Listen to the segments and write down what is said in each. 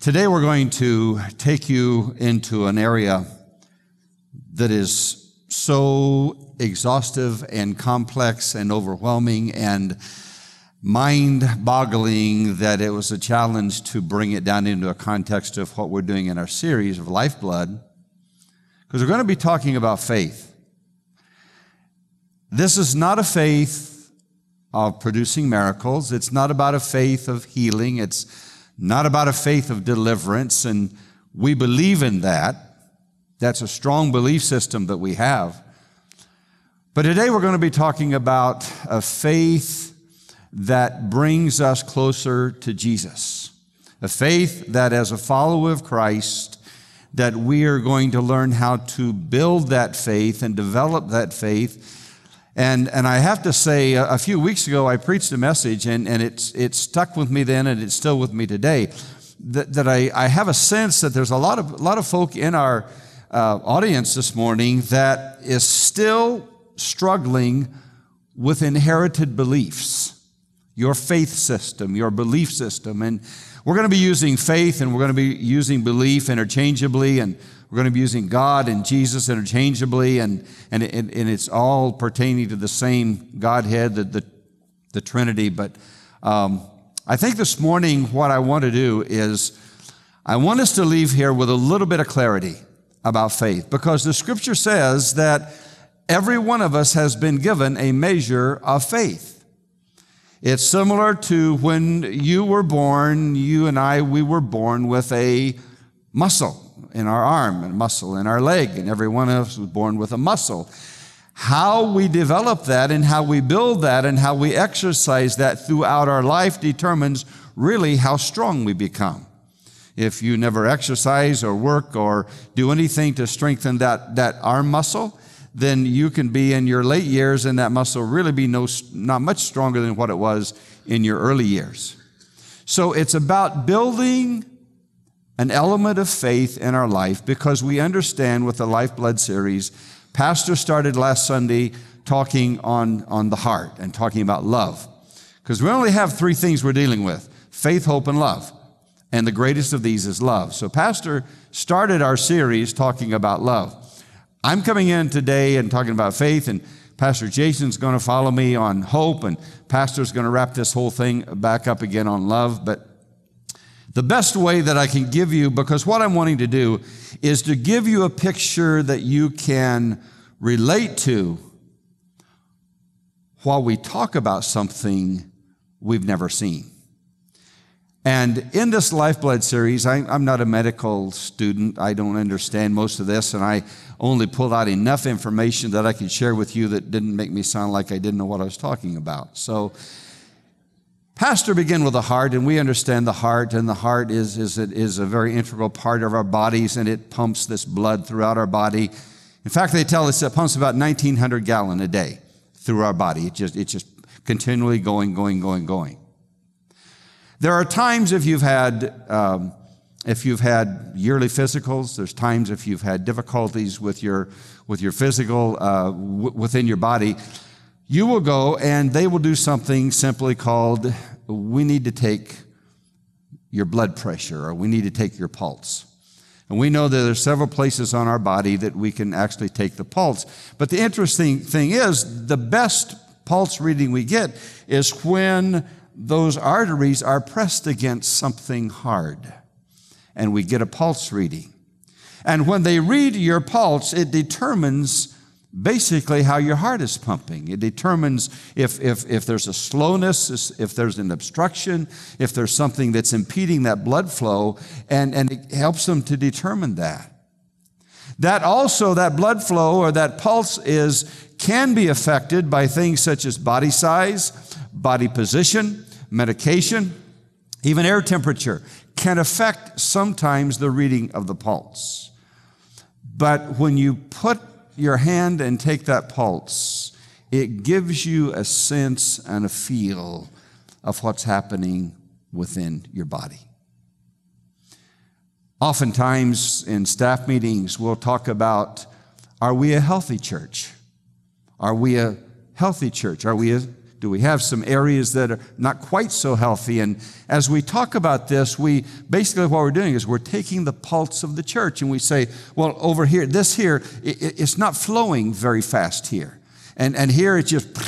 Today we're going to take you into an area that is so exhaustive and complex and overwhelming and mind-boggling that it was a challenge to bring it down into a context of what we're doing in our series of Lifeblood, because we're going to be talking about faith. This is not a faith of producing miracles. It's not about a faith of healing. It's not about a faith of deliverance, and we believe in that. That's a strong belief system that we have. But today we're going to be talking about a faith that brings us closer to Jesus. A faith that as a follower of Christ, that we are going to learn how to build that faith and develop that faith. And I have to say, a few weeks ago, I preached a message, and it stuck with me then, and it's still with me today, that I have a sense that there's a lot of folk in our audience this morning that is still struggling with inherited beliefs. Your faith system, your belief system. And we're going to be using faith and we're going to be using belief interchangeably, and we're going to be using God and Jesus interchangeably, and it's all pertaining to the same Godhead, the Trinity. But I think this morning what I want to do is I want us to leave here with a little bit of clarity about faith, because the Scripture says that every one of us has been given a measure of faith. It's similar to when you were born, you and I, we were born with a muscle in our arm and a muscle in our leg, and every one of us was born with a muscle. How we develop that and how we build that and how we exercise that throughout our life determines really how strong we become. If you never exercise or work or do anything to strengthen that arm muscle, then you can be in your late years and that muscle really be not much stronger than what it was in your early years. So it's about building an element of faith in our life, because we understand with the Lifeblood series, Pastor started last Sunday talking on the heart and talking about love, because we only have three things we're dealing with: faith, hope, and love. And the greatest of these is love. So Pastor started our series talking about love. I'm coming in today and talking about faith, and Pastor Jason's going to follow me on hope, and Pastor's going to wrap this whole thing back up again on love. But the best way that I can give you, because what I'm wanting to do is to give you a picture that you can relate to while we talk about something we've never seen. And in this Lifeblood series, I'm not a medical student. I don't understand most of this, and I only pulled out enough information that I could share with you that didn't make me sound like I didn't know what I was talking about. So Pastor began with the heart, and we understand the heart, and the heart is a very integral part of our bodies, and it pumps this blood throughout our body. In fact, they tell us it pumps about 1,900 gallons a day through our body. It's just continually going. There are times if you've had yearly physicals. There's times if you've had difficulties with your physical within your body. You will go and they will do something simply called, we need to take your blood pressure, or we need to take your pulse. And we know that there's several places on our body that we can actually take the pulse. But the interesting thing is, the best pulse reading we get is when those arteries are pressed against something hard, and we get a pulse reading. And when they read your pulse, it determines basically how your heart is pumping. It determines if there's a slowness, if there's an obstruction, if there's something that's impeding that blood flow, and it helps them to determine that. That also, that blood flow or that pulse can be affected by things such as body size, body position, medication, even air temperature can affect sometimes the reading of the pulse. But when you put your hand and take that pulse, it gives you a sense and a feel of what's happening within your body. Oftentimes in staff meetings, we'll talk about, are we a healthy church? Are we a healthy church? Are we a Do we have some areas that are not quite so healthy? And as we talk about this, we basically what we're doing is we're taking the pulse of the church and we say, well, over here, this here, it's not flowing very fast here. And here it's just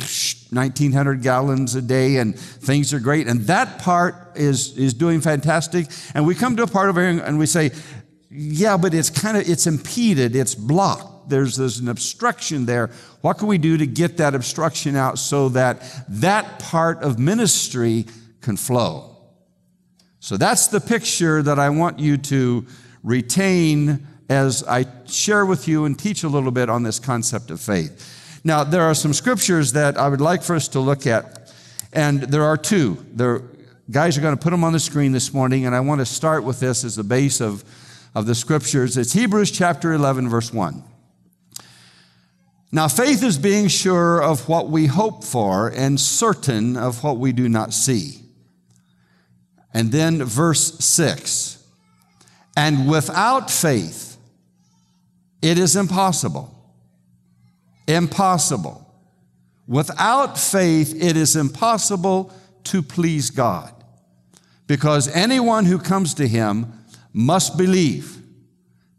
1,900 gallons a day and things are great. And that part is doing fantastic. And we come to a part over here and we say, yeah, but it's kind of, it's impeded, it's blocked. There's an obstruction there. What can we do to get that obstruction out so that that part of ministry can flow? So that's the picture that I want you to retain as I share with you and teach a little bit on this concept of faith. Now, there are some scriptures that I would like for us to look at, and there are two. The guys are going to put them on the screen this morning, and I want to start with this as the base of the scriptures. It's Hebrews chapter 11, verse 1. Now, faith is being sure of what we hope for and certain of what we do not see. And then verse 6, and without faith, it is impossible. Impossible. Without faith, it is impossible to please God, because anyone who comes to Him must believe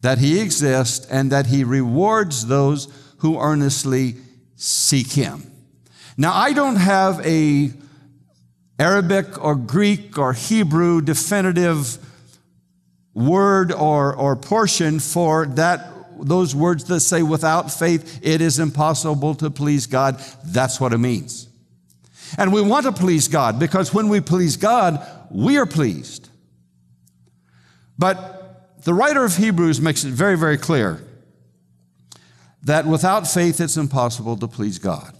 that He exists and that He rewards those who earnestly seek Him. Now, I don't have a Arabic or Greek or Hebrew definitive word or portion for that, those words that say, without faith, it is impossible to please God. That's what it means. And we want to please God, because when we please God, we are pleased. But the writer of Hebrews makes it very, very clear that without faith, it's impossible to please God.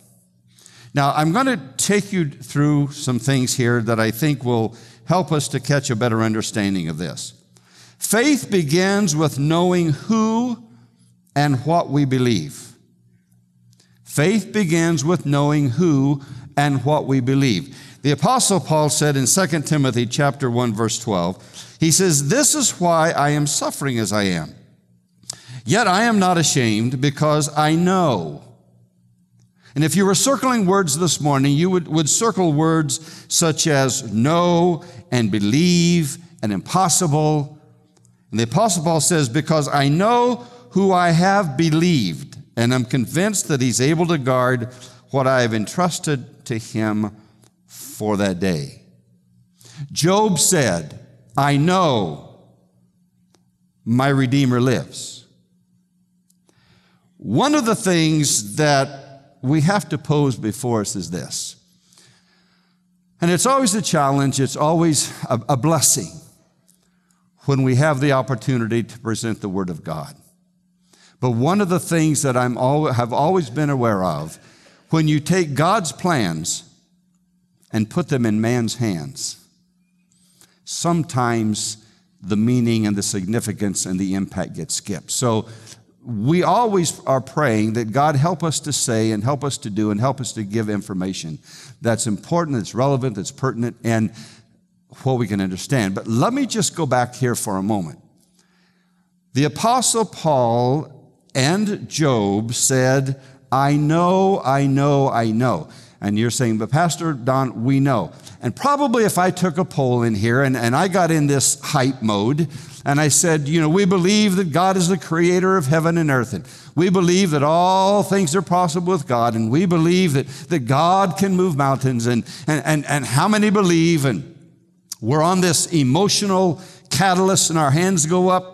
Now, I'm going to take you through some things here that I think will help us to catch a better understanding of this. Faith begins with knowing who and what we believe. Faith begins with knowing who and what we believe. The Apostle Paul said in 2 Timothy chapter 1, verse 12, he says, "This is why I am suffering as I am. Yet I am not ashamed, because I know." And if you were circling words this morning, you would circle words such as know and believe and impossible. And the Apostle Paul says, because I know who I have believed, and I'm convinced that He's able to guard what I have entrusted to Him for that day. Job said, I know my Redeemer lives. One of the things that we have to pose before us is this, and it's always a challenge, it's always a blessing when we have the opportunity to present the Word of God. But one of the things that have always been aware of, when you take God's plans and put them in man's hands, sometimes the meaning and the significance and the impact get skipped. So we always are praying that God help us to say and help us to do and help us to give information that's important, that's relevant, that's pertinent, and what we can understand. But let me just go back here for a moment. The Apostle Paul and Job said, I know, I know, I know. And you're saying, but Pastor Don, we know. And probably if I took a poll in here and I got in this hype mode, and I said, you know, we believe that God is the creator of heaven and earth, and we believe that all things are possible with God, and we believe that God can move mountains, and how many believe, and we're on this emotional catalyst and our hands go up.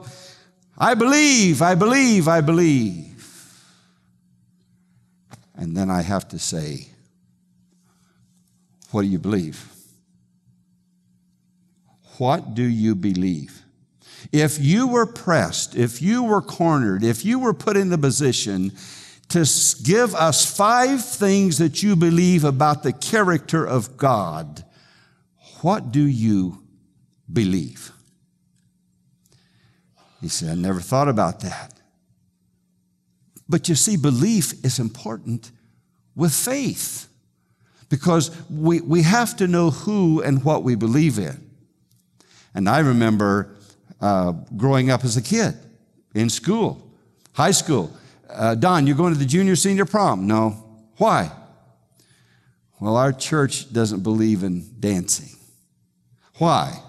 I believe, I believe, I believe. And then I have to say, what do you believe? What do you believe? If you were pressed, if you were cornered, if you were put in the position to give us 5 things that you believe about the character of God, what do you believe? He said, I never thought about that. But you see, belief is important with faith, because we have to know who and what we believe in. And I remember growing up as a kid in school, high school. Don, you're going to the junior senior prom? No. Why? Well, our church doesn't believe in dancing. Why?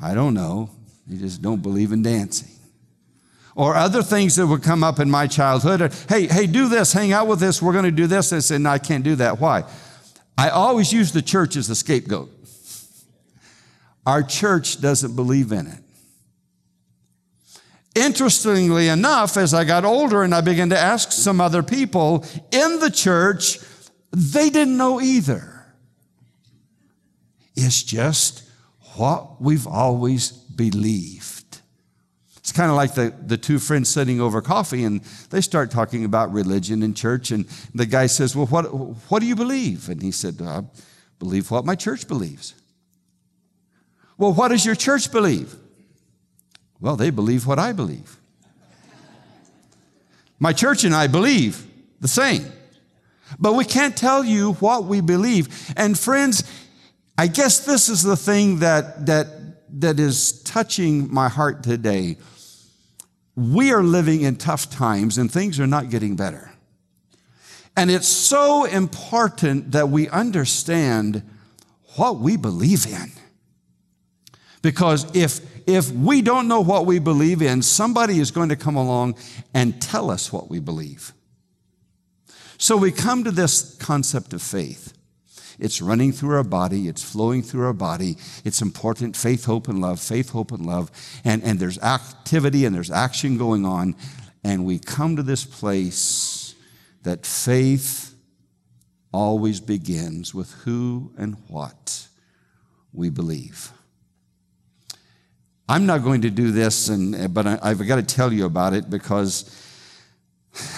I don't know. They just don't believe in dancing. Or other things that would come up in my childhood. Hey, do this. Hang out with this. We're going to do this. They said, no, I can't do that. Why? I always use the church as the scapegoat. Our church doesn't believe in it. Interestingly enough, as I got older and I began to ask some other people in the church, they didn't know either. It's just what we've always believed. It's kind of like the two friends sitting over coffee and they start talking about religion and church, and the guy says, well, what do you believe? And he said, I believe what my church believes. Well, what does your church believe? Well, they believe what I believe. My church and I believe the same. But we can't tell you what we believe. And friends, I guess this is the thing that is touching my heart today. We are living in tough times and things are not getting better. And it's so important that we understand what we believe in. Because if we don't know what we believe in, somebody is going to come along and tell us what we believe. So we come to this concept of faith. It's running through our body. It's flowing through our body. It's important. Faith, hope, and love. Faith, hope, and love. And there's activity and there's action going on. And we come to this place that faith always begins with who and what we believe. I'm not going to do this, but I've got to tell you about it because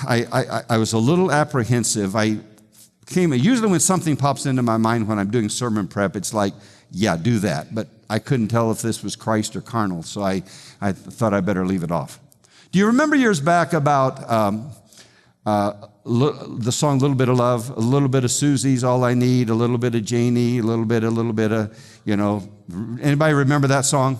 I was a little apprehensive. Usually when something pops into my mind when I'm doing sermon prep, it's like, yeah, do that. But I couldn't tell if this was Christ or carnal, so I thought I better leave it off. Do you remember years back about the song Little Bit of Love, a little bit of Susie's All I Need, a little bit of Janie, a little bit of, you know, anybody remember that song?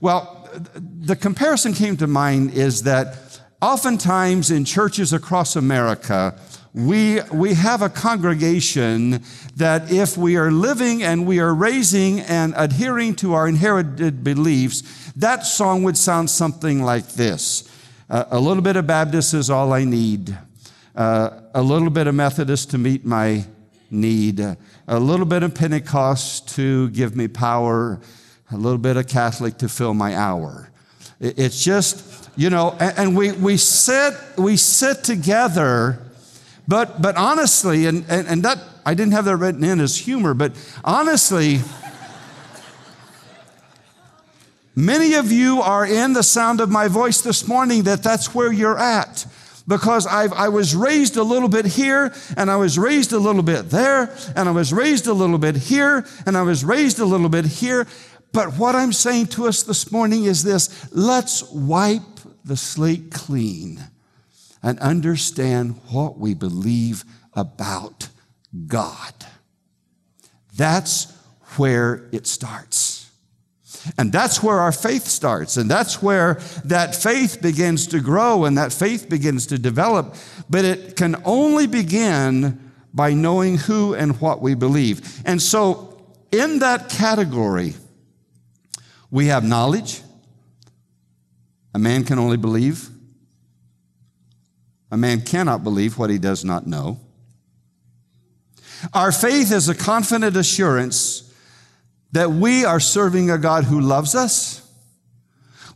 Well, the comparison came to mind is that oftentimes in churches across America, we have a congregation that if we are living and we are raising and adhering to our inherited beliefs, that song would sound something like this. A little bit of Baptist is all I need. A little bit of Methodist to meet my need. A little bit of Pentecost to give me power. A little bit of Catholic to fill my hour. It's just, you know, and we sit together, but honestly, and that I didn't have that written in as humor, but honestly, many of you are in the sound of my voice this morning that's where you're at. Because I was raised a little bit here, and I was raised a little bit there, and I was raised a little bit here, and I was raised a little bit here. But what I'm saying to us this morning is this: let's wipe the slate clean and understand what we believe about God. That's where it starts. And that's where our faith starts. And that's where that faith begins to grow and that faith begins to develop. But it can only begin by knowing who and what we believe. And so in that category, we have knowledge. A man can only believe. A man cannot believe what he does not know. Our faith is a confident assurance that we are serving a God who loves us.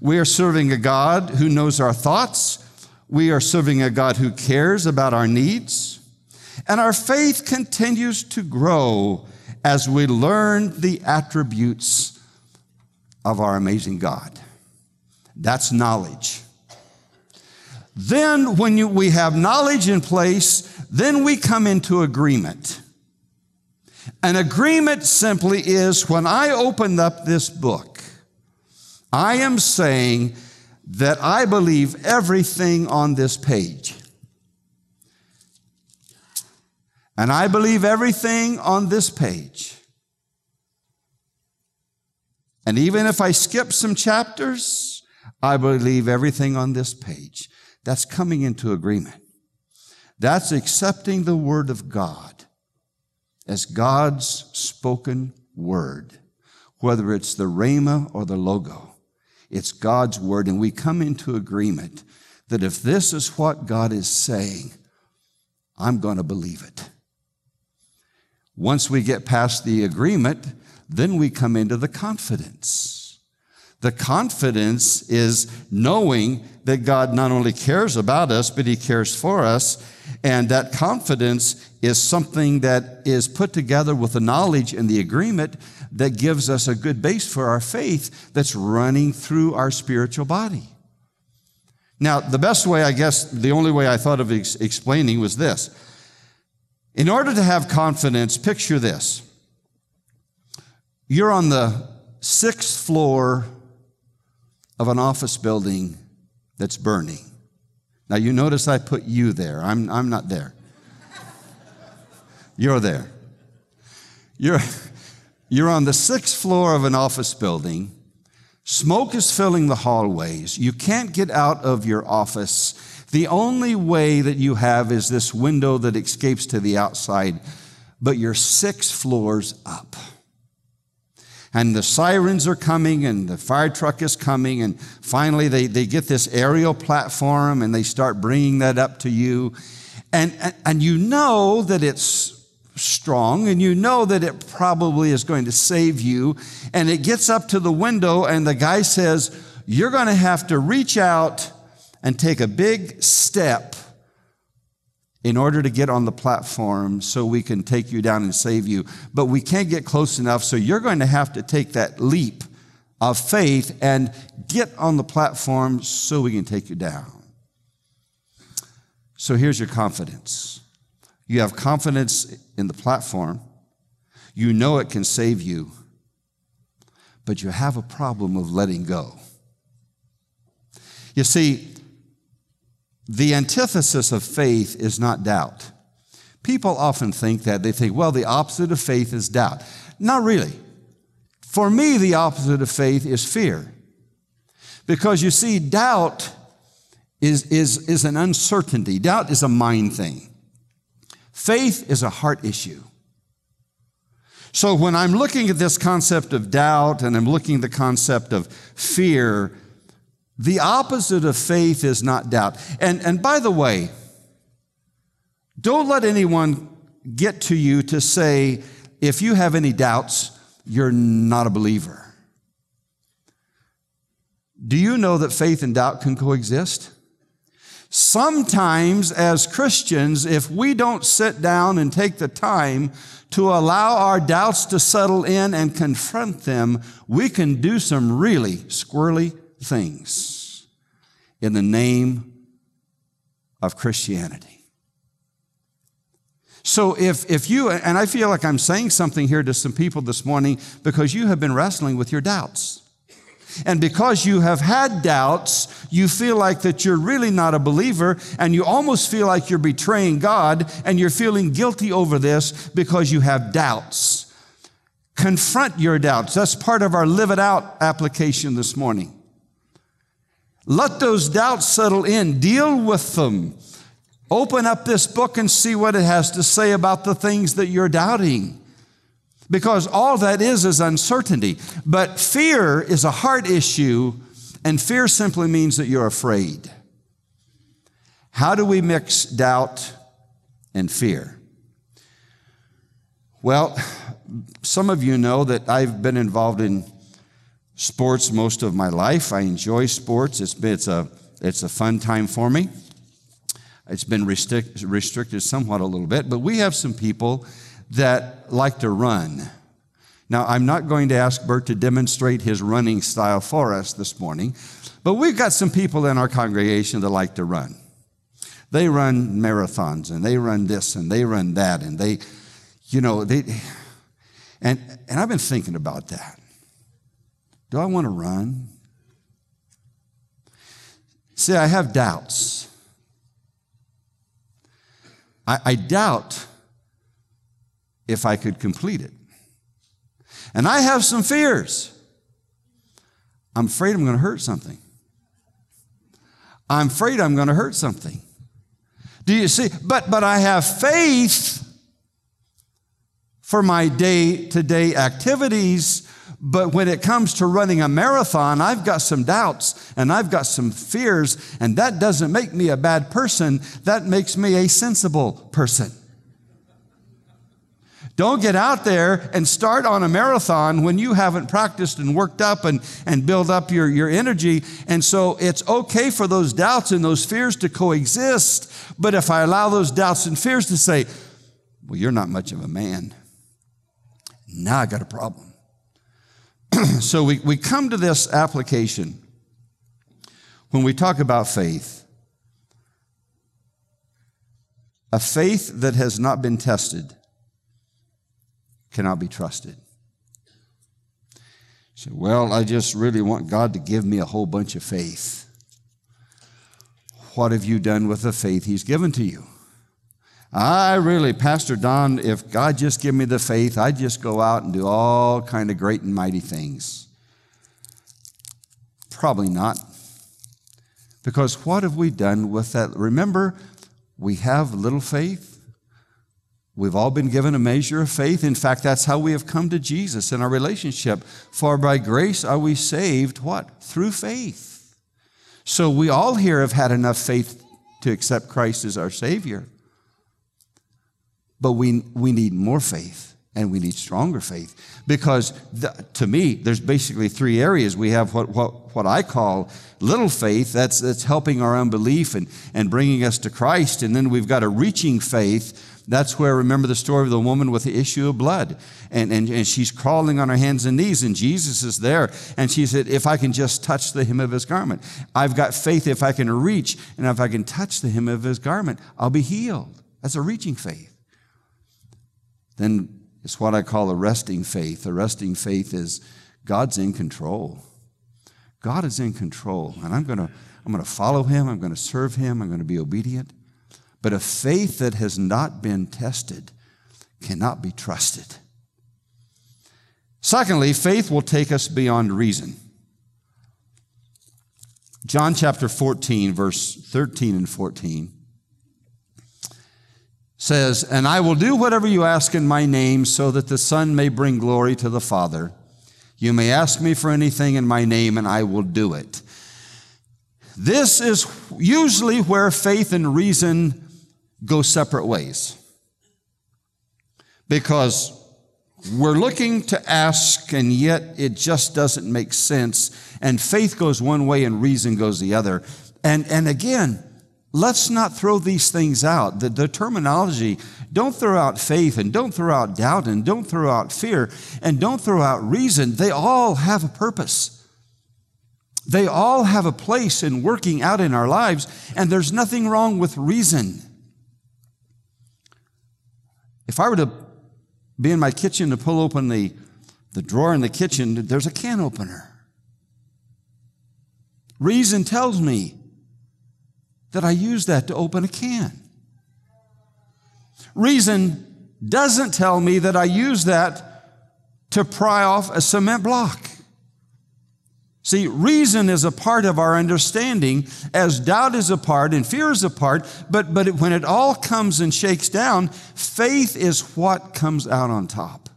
We are serving a God who knows our thoughts. We are serving a God who cares about our needs. And our faith continues to grow as we learn the attributes of our amazing God. That's knowledge. Then when we have knowledge in place, then we come into agreement. An agreement simply is when I open up this book, I am saying that I believe everything on this page. And I believe everything on this page. And even if I skip some chapters, I believe everything on this page. That's coming into agreement. That's accepting the Word of God as God's spoken word, whether it's the Rhema or the Logos. It's God's word, and we come into agreement that if this is what God is saying, I'm going to believe it. Once we get past the agreement, then we come into the confidence. The confidence is knowing that God not only cares about us, but he cares for us. And that confidence is something that is put together with the knowledge and the agreement that gives us a good base for our faith that's running through our spiritual body. Now, the best way, I guess, the only way I thought of explaining was this. In order to have confidence, picture this. You're on the 6th floor of an office building that's burning. Now, you notice I put you there. I'm not there. You're there. You're on the 6th floor of an office building. Smoke is filling the hallways. You can't get out of your office. The only way that you have is this window that escapes to the outside, but you're 6 floors up. And the sirens are coming, and the fire truck is coming, and finally they get this aerial platform, and they start bringing that up to you. And you know that it's strong, and you know that it probably is going to save you, and it gets up to the window, and the guy says, you're going to have to reach out and take a big step in order to get on the platform so we can take you down and save you, but we can't get close enough, so you're going to have to take that leap of faith and get on the platform so we can take you down. So here's your confidence. You have confidence in the platform. You know it can save you, but you have a problem of letting go. You see, the antithesis of faith is not doubt. People often think that. They think, well, the opposite of faith is doubt. Not really. For me, the opposite of faith is fear. Because you see, doubt is an uncertainty. Doubt is a mind thing. Faith is a heart issue. So when I'm looking at this concept of doubt and I'm looking at the concept of fear, the opposite of faith is not doubt. And by the way, don't let anyone get to you to say, if you have any doubts, you're not a believer. Do you know that faith and doubt can coexist? Sometimes as Christians, if we don't sit down and take the time to allow our doubts to settle in and confront them, we can do some really squirrely things in the name of Christianity. So if you, and I feel like I'm saying something here to some people this morning because you have been wrestling with your doubts. And because you have had doubts, you feel like that you're really not a believer, and you almost feel like you're betraying God, and you're feeling guilty over this because you have doubts. Confront your doubts. That's part of our live it out application this morning. Let those doubts settle in. Deal with them. Open up this book and see what it has to say about the things that you're doubting. Because all that is uncertainty. But fear is a heart issue, and fear simply means that you're afraid. How do we mix doubt and fear? Well, some of you know that I've been involved in sports most of my life. I enjoy sports. It's a fun time for me. It's been restricted somewhat a little bit, but we have some people that like to run. Now, I'm not going to ask Bert to demonstrate his running style for us this morning, but we've got some people in our congregation that like to run. They run marathons, and they run this, and they run that, and they I've been thinking about that. Do I want to run? See, I have doubts. I doubt if I could complete it. And I have some fears. I'm afraid I'm going to hurt something. I'm afraid I'm going to hurt something. Do you see? But I have faith for my day-to-day activities, but when it comes to running a marathon, I've got some doubts and I've got some fears, and that doesn't make me a bad person. That makes me a sensible person. Don't get out there and start on a marathon when you haven't practiced and worked up and build up your energy. And so it's okay for those doubts and those fears to coexist. But if I allow those doubts and fears to say, well, you're not much of a man, now I got a problem. So we come to this application when we talk about faith. A faith that has not been tested cannot be trusted. So, well, I just really want God to give me a whole bunch of faith. What have you done with the faith he's given to you? I really, Pastor Don, if God just give me the faith, I just go out and do all kind of great and mighty things. Probably not. Because what have we done with that? Remember, we have little faith. We've all been given a measure of faith. In fact, that's how we have come to Jesus in our relationship. For by grace are we saved, what? Through faith. So we all here have had enough faith to accept Christ as our Savior. But we need more faith, and we need stronger faith. Because to me, there's basically three areas. We have what I call little faith, that's helping our unbelief and bringing us to Christ. And then we've got a reaching faith. That's where, remember the story of the woman with the issue of blood. And she's crawling on her hands and knees, and Jesus is there. And she said, if I can just touch the hem of his garment. I've got faith if I can reach, and if I can touch the hem of his garment, I'll be healed. That's a reaching faith. Then it's what I call a resting faith. A resting faith is God's in control. God is in control, and I'm going to follow him. I'm going to serve him. I'm going to be obedient. But a faith that has not been tested cannot be trusted. Secondly, faith will take us beyond reason. John chapter 14, verse 13 and 14 says, "And I will do whatever you ask in my name, so that the Son may bring glory to the Father. You may ask me for anything in my name, and I will do it." This is usually where faith and reason go separate ways, because we're looking to ask, and yet it just doesn't make sense. And faith goes one way and reason goes the other. And again, let's not throw these things out. The terminology, don't throw out faith, and don't throw out doubt, and don't throw out fear, and don't throw out reason. They all have a purpose. They all have a place in working out in our lives, and there's nothing wrong with reason. If I were to be in my kitchen to pull open the drawer in the kitchen, there's a can opener. Reason tells me that I use that to open a can. Reason doesn't tell me that I use that to pry off a cement block. See, reason is a part of our understanding, as doubt is a part and fear is a part, but when it all comes and shakes down, faith is what comes out on top.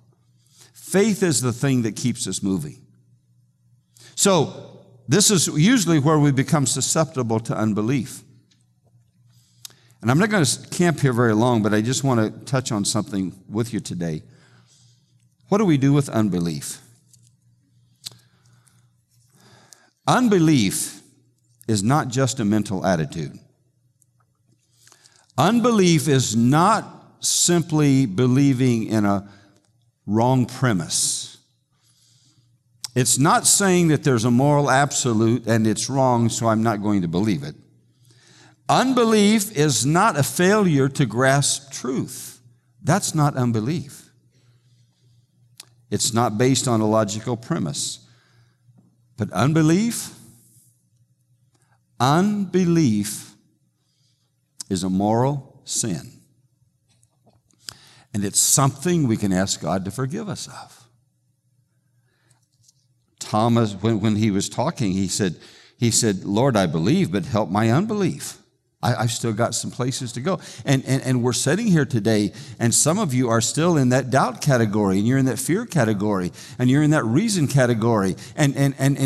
Faith is the thing that keeps us moving. So this is usually where we become susceptible to unbelief. And I'm not going to camp here very long, but I just want to touch on something with you today. What do we do with unbelief? Unbelief is not just a mental attitude. Unbelief is not simply believing in a wrong premise. It's not saying that there's a moral absolute and it's wrong, so I'm not going to believe it. Unbelief is not a failure to grasp truth. That's not unbelief. It's not based on a logical premise. But unbelief is a moral sin. And it's something we can ask God to forgive us of. Thomas, when he was talking, he said, "Lord, I believe, but help my unbelief." I've still got some places to go. And we're sitting here today, and some of you are still in that doubt category, and you're in that fear category, and you're in that reason category, and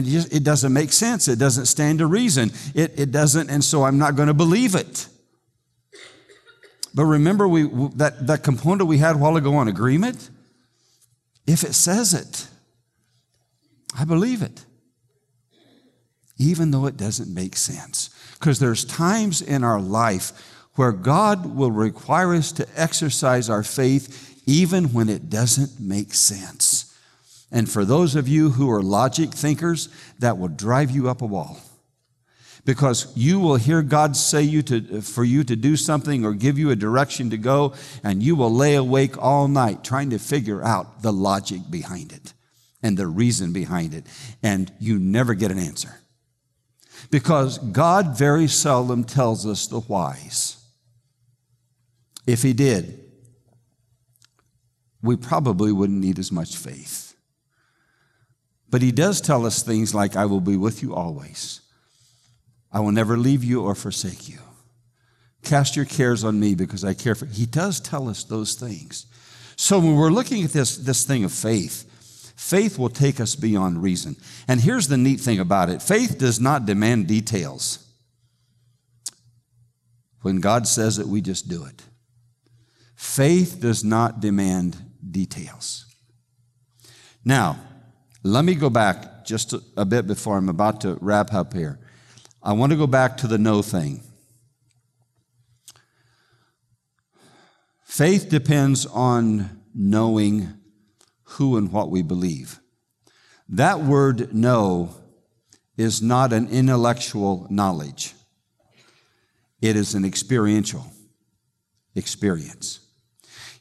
just, it doesn't make sense. It doesn't stand to reason. It doesn't, and so I'm not going to believe it. But remember that component we had a while ago on agreement? If it says it, I believe it, even though it doesn't make sense. Because there's times in our life where God will require us to exercise our faith even when it doesn't make sense. And for those of you who are logic thinkers, that will drive you up a wall. Because you will hear God say for you to do something or give you a direction to go, and you will lay awake all night trying to figure out the logic behind it and the reason behind it, and you never get an answer. Because God very seldom tells us the whys. If he did, we probably wouldn't need as much faith. But he does tell us things like, I will be with you always. I will never leave you or forsake you. Cast your cares on me because I care for you. He does tell us those things. So when we're looking at this thing of faith, faith will take us beyond reason. And here's the neat thing about it. Faith does not demand details. When God says it, we just do it. Faith does not demand details. Now, let me go back just a bit before I'm about to wrap up here. I want to go back to the no thing. Faith depends on knowing who and what we believe. That word know is not an intellectual knowledge. It is an experiential experience.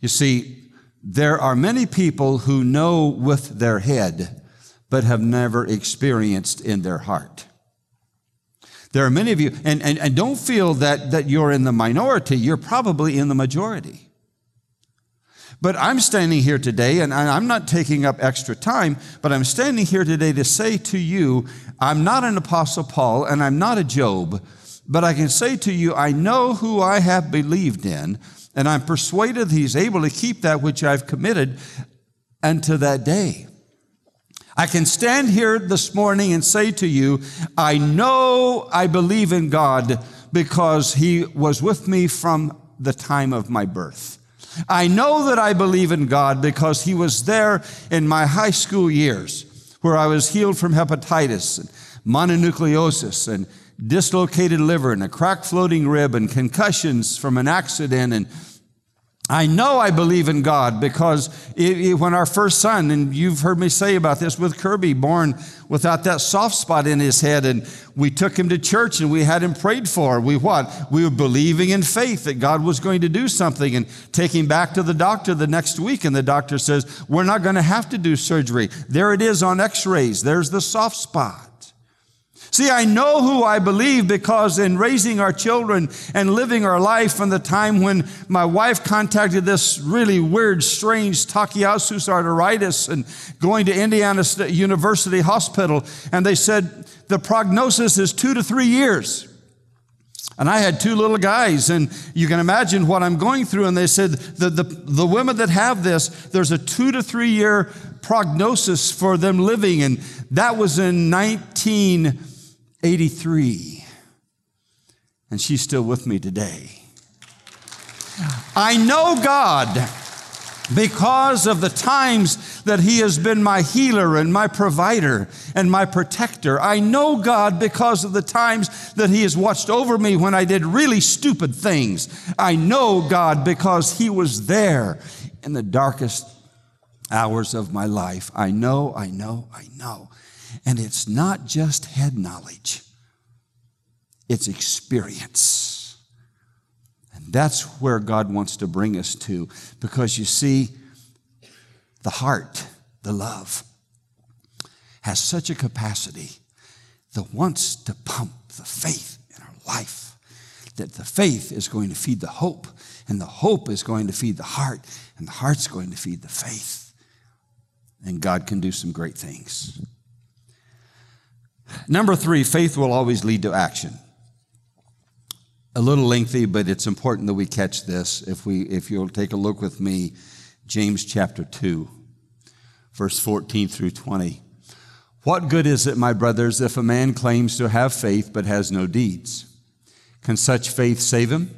You see, there are many people who know with their head but have never experienced in their heart. There are many of you, and don't feel that you're in the minority. You're probably in the majority. But I'm standing here today, and I'm not taking up extra time, but I'm standing here today to say to you, I'm not an Apostle Paul, and I'm not a Job, but I can say to you, I know who I have believed in, and I'm persuaded he's able to keep that which I've committed unto that day. I can stand here this morning and say to you, I know I believe in God because he was with me from the time of my birth. I know that I believe in God because he was there in my high school years where I was healed from hepatitis and mononucleosis and dislocated liver and a cracked floating rib and concussions from an accident. And I know I believe in God because when our first son, and you've heard me say about this with Kirby, born without that soft spot in his head, and we took him to church and we had him prayed for. We were believing in faith that God was going to do something and take him back to the doctor the next week, and the doctor says, we're not going to have to do surgery. There it is on x-rays. There's the soft spot. See, I know who I believe because in raising our children and living our life from the time when my wife contacted this really weird, strange Takayasu's arteritis and going to Indiana University Hospital, and they said the prognosis is 2 to 3 years. And I had 2 little guys, and you can imagine what I'm going through. And they said the women that have this, there's a 2 to 3 year prognosis for them living. And that was in 1983, and she's still with me today. I know God because of the times that he has been my healer and my provider and my protector. I know God because of the times that he has watched over me when I did really stupid things. I know God because he was there in the darkest hours of my life. I know. And it's not just head knowledge. It's experience. And that's where God wants to bring us to, because you see, the heart, the love, has such a capacity that wants to pump the faith in our life, that the faith is going to feed the hope, and the hope is going to feed the heart, and the heart's going to feed the faith. And God can do some great things. Number 3, faith will always lead to action. a little lengthy, but it's important that we catch this. If you'll take a look with me, James chapter 2, verse 14 through 20. What good is it, my brothers, if a man claims to have faith but has no deeds? Can such faith save him?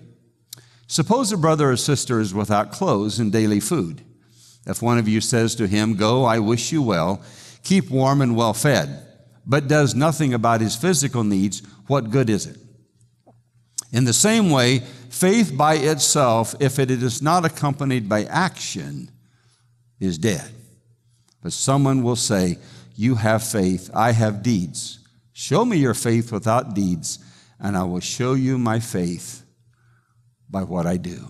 Suppose a brother or sister is without clothes and daily food. If one of you says to him, go, I wish you well, keep warm and well fed, but does nothing about his physical needs, what good is it? In the same way, faith by itself, if it is not accompanied by action, is dead. But someone will say, you have faith, I have deeds. Show me your faith without deeds, and I will show you my faith by what I do.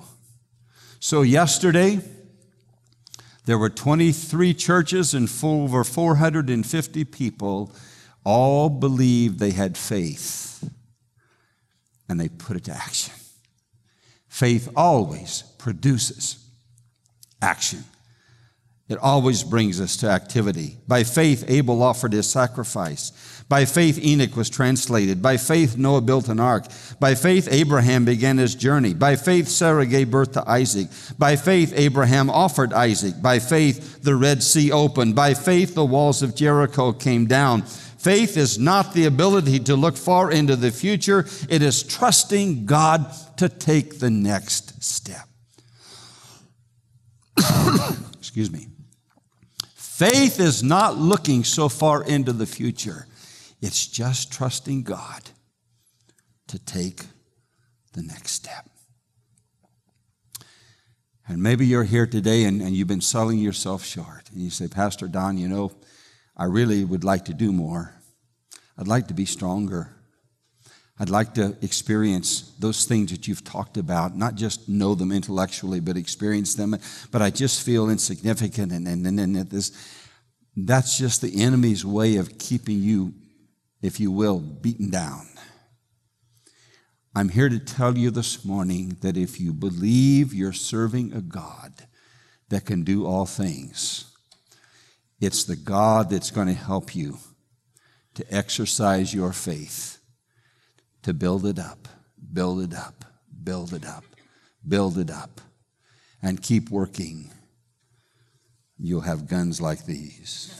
So yesterday, there were 23 churches and over 450 people all believed they had faith, and they put it to action. Faith always produces action. It always brings us to activity. By faith, Abel offered his sacrifice. By faith, Enoch was translated. By faith, Noah built an ark. By faith, Abraham began his journey. By faith, Sarah gave birth to Isaac. By faith, Abraham offered Isaac. By faith, the Red Sea opened. By faith, the walls of Jericho came down. Faith is not the ability to look far into the future. It is trusting God to take the next step. Excuse me. Faith is not looking so far into the future. It's just trusting God to take the next step. And maybe you're here today and you've been selling yourself short. And you say, Pastor Don, you know, I really would like to do more. I'd like to be stronger. I'd like to experience those things that you've talked about, not just know them intellectually, but experience them. But I just feel insignificant and this. That's just the enemy's way of keeping you, if you will, beaten down. I'm here to tell you this morning that if you believe you're serving a God that can do all things, it's the God that's going to help you to exercise your faith, to build it up, build it up, build it up, build it up, and keep working. You'll have guns like these.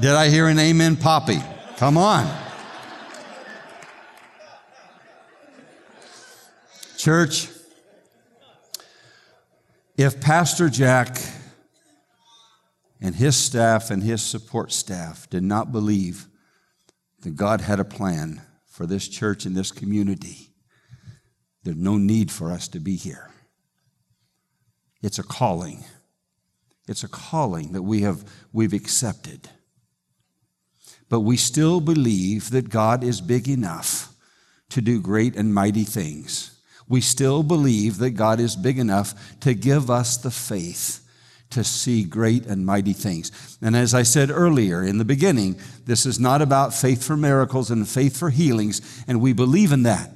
Did I hear an amen, Poppy? Come on. Church, if Pastor Jack and his staff and his support staff did not believe that God had a plan for this church and this community, there's no need for us to be here. It's a calling. It's a calling that we've accepted. But we still believe that God is big enough to do great and mighty things. We still believe that God is big enough to give us the faith to see great and mighty things. And as I said earlier in the beginning, this is not about faith for miracles and faith for healings, and we believe in that.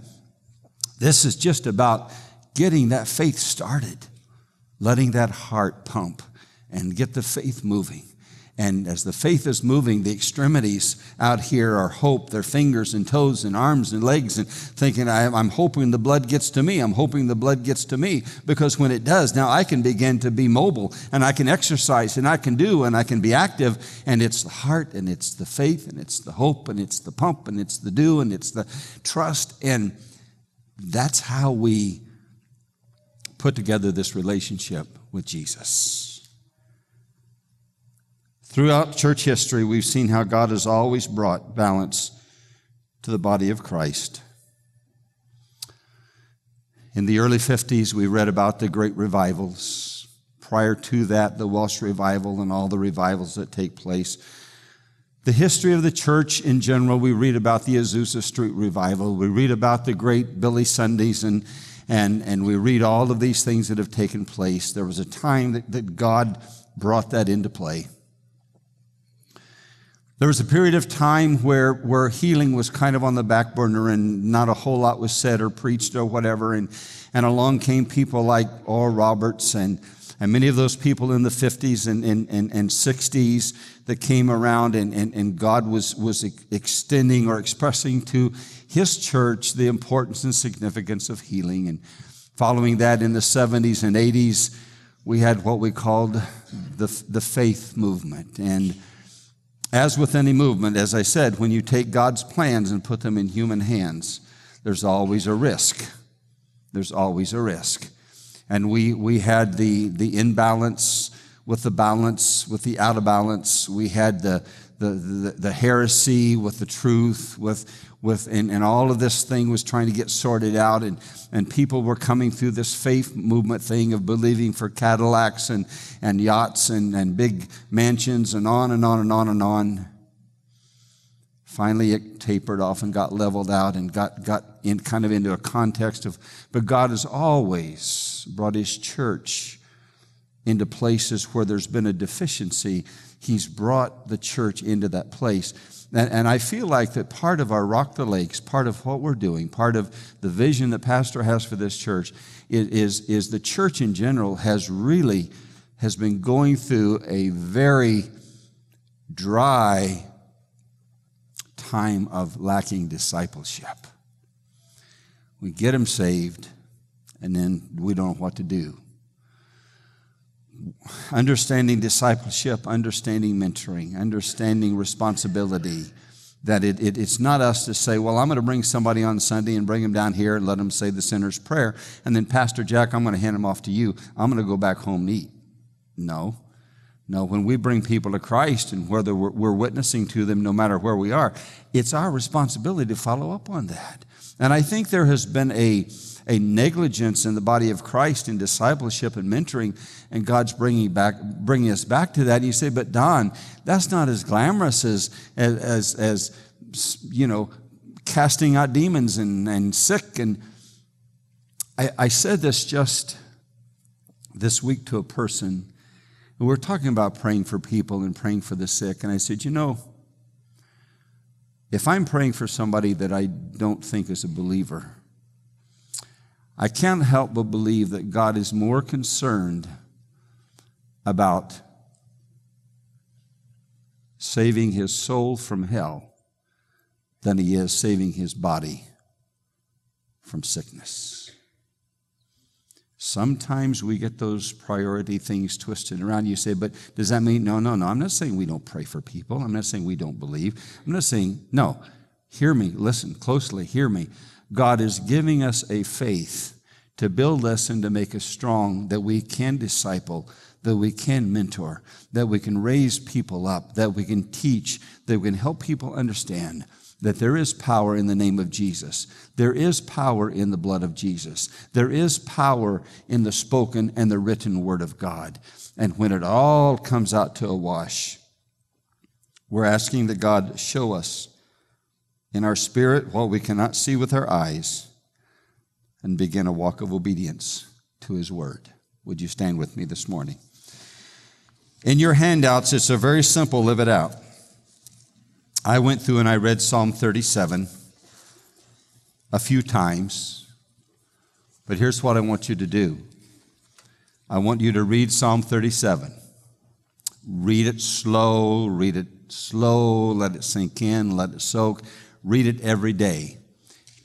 This is just about getting that faith started, letting that heart pump and get the faith moving. And as the faith is moving, the extremities out here are hope. They're fingers and toes and arms and legs and thinking, I'm hoping the blood gets to me. I'm hoping the blood gets to me. Because when it does, now I can begin to be mobile and I can exercise and I can do and I can be active. And it's the heart and it's the faith and it's the hope and it's the pump and it's the do and it's the trust. And that's how we put together this relationship with Jesus. Throughout church history, we've seen how God has always brought balance to the body of Christ. In the early 50s, we read about the great revivals. Prior to that, the Welsh revival and all the revivals that take place. The history of the church in general, we read about the Azusa Street Revival. We read about the great Billy Sundays and we read all of these things that have taken place. There was a time that God brought that into play. There was a period of time where healing was kind of on the back burner and not a whole lot was said or preached or whatever. And along came people like Oral Roberts and And many of those people in the 50s and 60s that came around and God was extending or expressing to his church the importance and significance of healing. And following that in the 70s and 80s, we had what we called the faith movement. And as with any movement, as I said, when you take God's plans and put them in human hands, there's always a risk. There's always a risk. And we had the imbalance with the balance, with the out of balance. We had the heresy with the truth, and all of this thing was trying to get sorted out, and people were coming through this faith movement thing of believing for Cadillacs and yachts and big mansions and on and on and on and on. Finally, it tapered off and got leveled out and got in kind of into a context of, but God has always brought his church into places where there's been a deficiency. He's brought the church into that place. And I feel like that part of our Rock the Lakes, part of what we're doing, part of the vision that Pastor has for this church is the church in general has been going through a very dry time of lacking discipleship. We get them saved, and then we don't know what to do. Understanding discipleship, understanding mentoring, understanding responsibility, that it's not us to say, well, I'm going to bring somebody on Sunday and bring them down here and let them say the sinner's prayer, and then Pastor Jack, I'm going to hand them off to you. I'm going to go back home and eat. No. No, when we bring people to Christ and whether we're witnessing to them, no matter where we are, it's our responsibility to follow up on that. And I think there has been a negligence in the body of Christ in discipleship and mentoring, and God's bringing us back to that. And you say, but Don, that's not as glamorous as you know, casting out demons and sick. And I said this just this week to a person. We were talking about praying for people and praying for the sick. And I said, you know, if I'm praying for somebody that I don't think is a believer, I can't help but believe that God is more concerned about saving his soul from hell than he is saving his body from sickness. Sometimes we get those priority things twisted around. You say, but does that mean, no, I'm not saying we don't pray for people. I'm not saying we don't believe. I'm not saying, no, hear me, listen closely, hear me. God is giving us a faith to build us and to make us strong, that we can disciple, that we can mentor, that we can raise people up, that we can teach, that we can help people understand that there is power in the name of Jesus. There is power in the blood of Jesus. There is power in the spoken and the written word of God. And when it all comes out to a wash, we're asking that God show us in our spirit what we cannot see with our eyes, and begin a walk of obedience to his word. Would you stand with me this morning? In your handouts, it's a very simple live it out. I went through and I read Psalm 37 a few times, but here's what I want you to do. I want you to read Psalm 37. Read it slow, let it sink in, let it soak. Read it every day.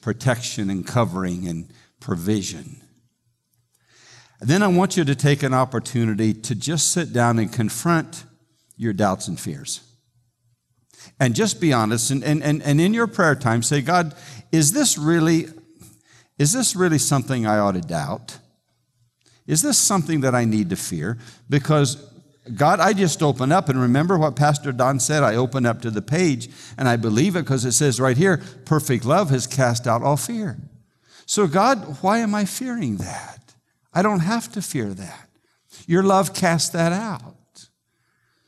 Protection and covering and provision. And then I want you to take an opportunity to just sit down and confront your doubts and fears. And just be honest, and in your prayer time, say, God, is this really something I ought to doubt? Is this something that I need to fear? Because, God, I just open up, and remember what Pastor Don said, I open up to the page, and I believe it because it says right here, perfect love has cast out all fear. So, God, why am I fearing that? I don't have to fear that. Your love cast that out.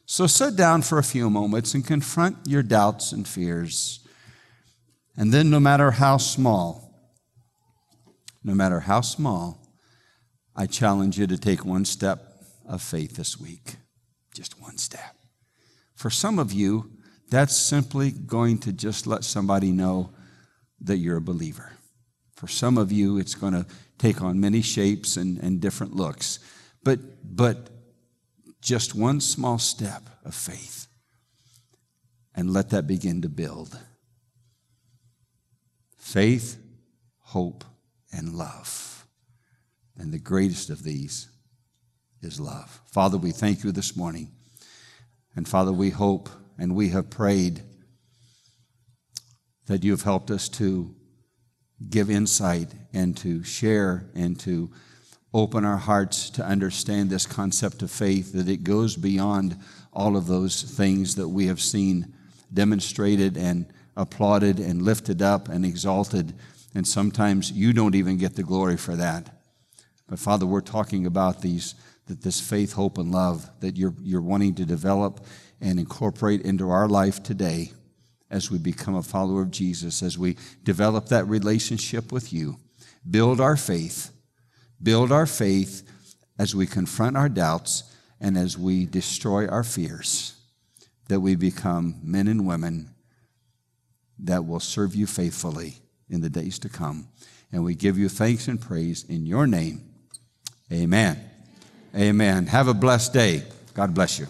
So sit down for a few moments and confront your doubts and fears. And then no matter how small, I challenge you to take one step of faith this week. Just one step. For some of you, that's simply going to just let somebody know that you're a believer. For some of you, it's going to take on many shapes and different looks. But just one small step of faith, and let that begin to build. Faith, hope, and love. And the greatest of these is love. Father, we thank you this morning. And Father, we hope and we have prayed that you have helped us to give insight and to share and to open our hearts to understand this concept of faith, that it goes beyond all of those things that we have seen demonstrated and applauded and lifted up and exalted. And sometimes you don't even get the glory for that. But Father, we're talking about these, that this faith, hope, and love that you're wanting to develop and incorporate into our life today as we become a follower of Jesus, as we develop that relationship with you. Build our faith as we confront our doubts and as we destroy our fears, that we become men and women that will serve you faithfully in the days to come. And we give you thanks and praise in your name. Amen. Amen. Have a blessed day. God bless you.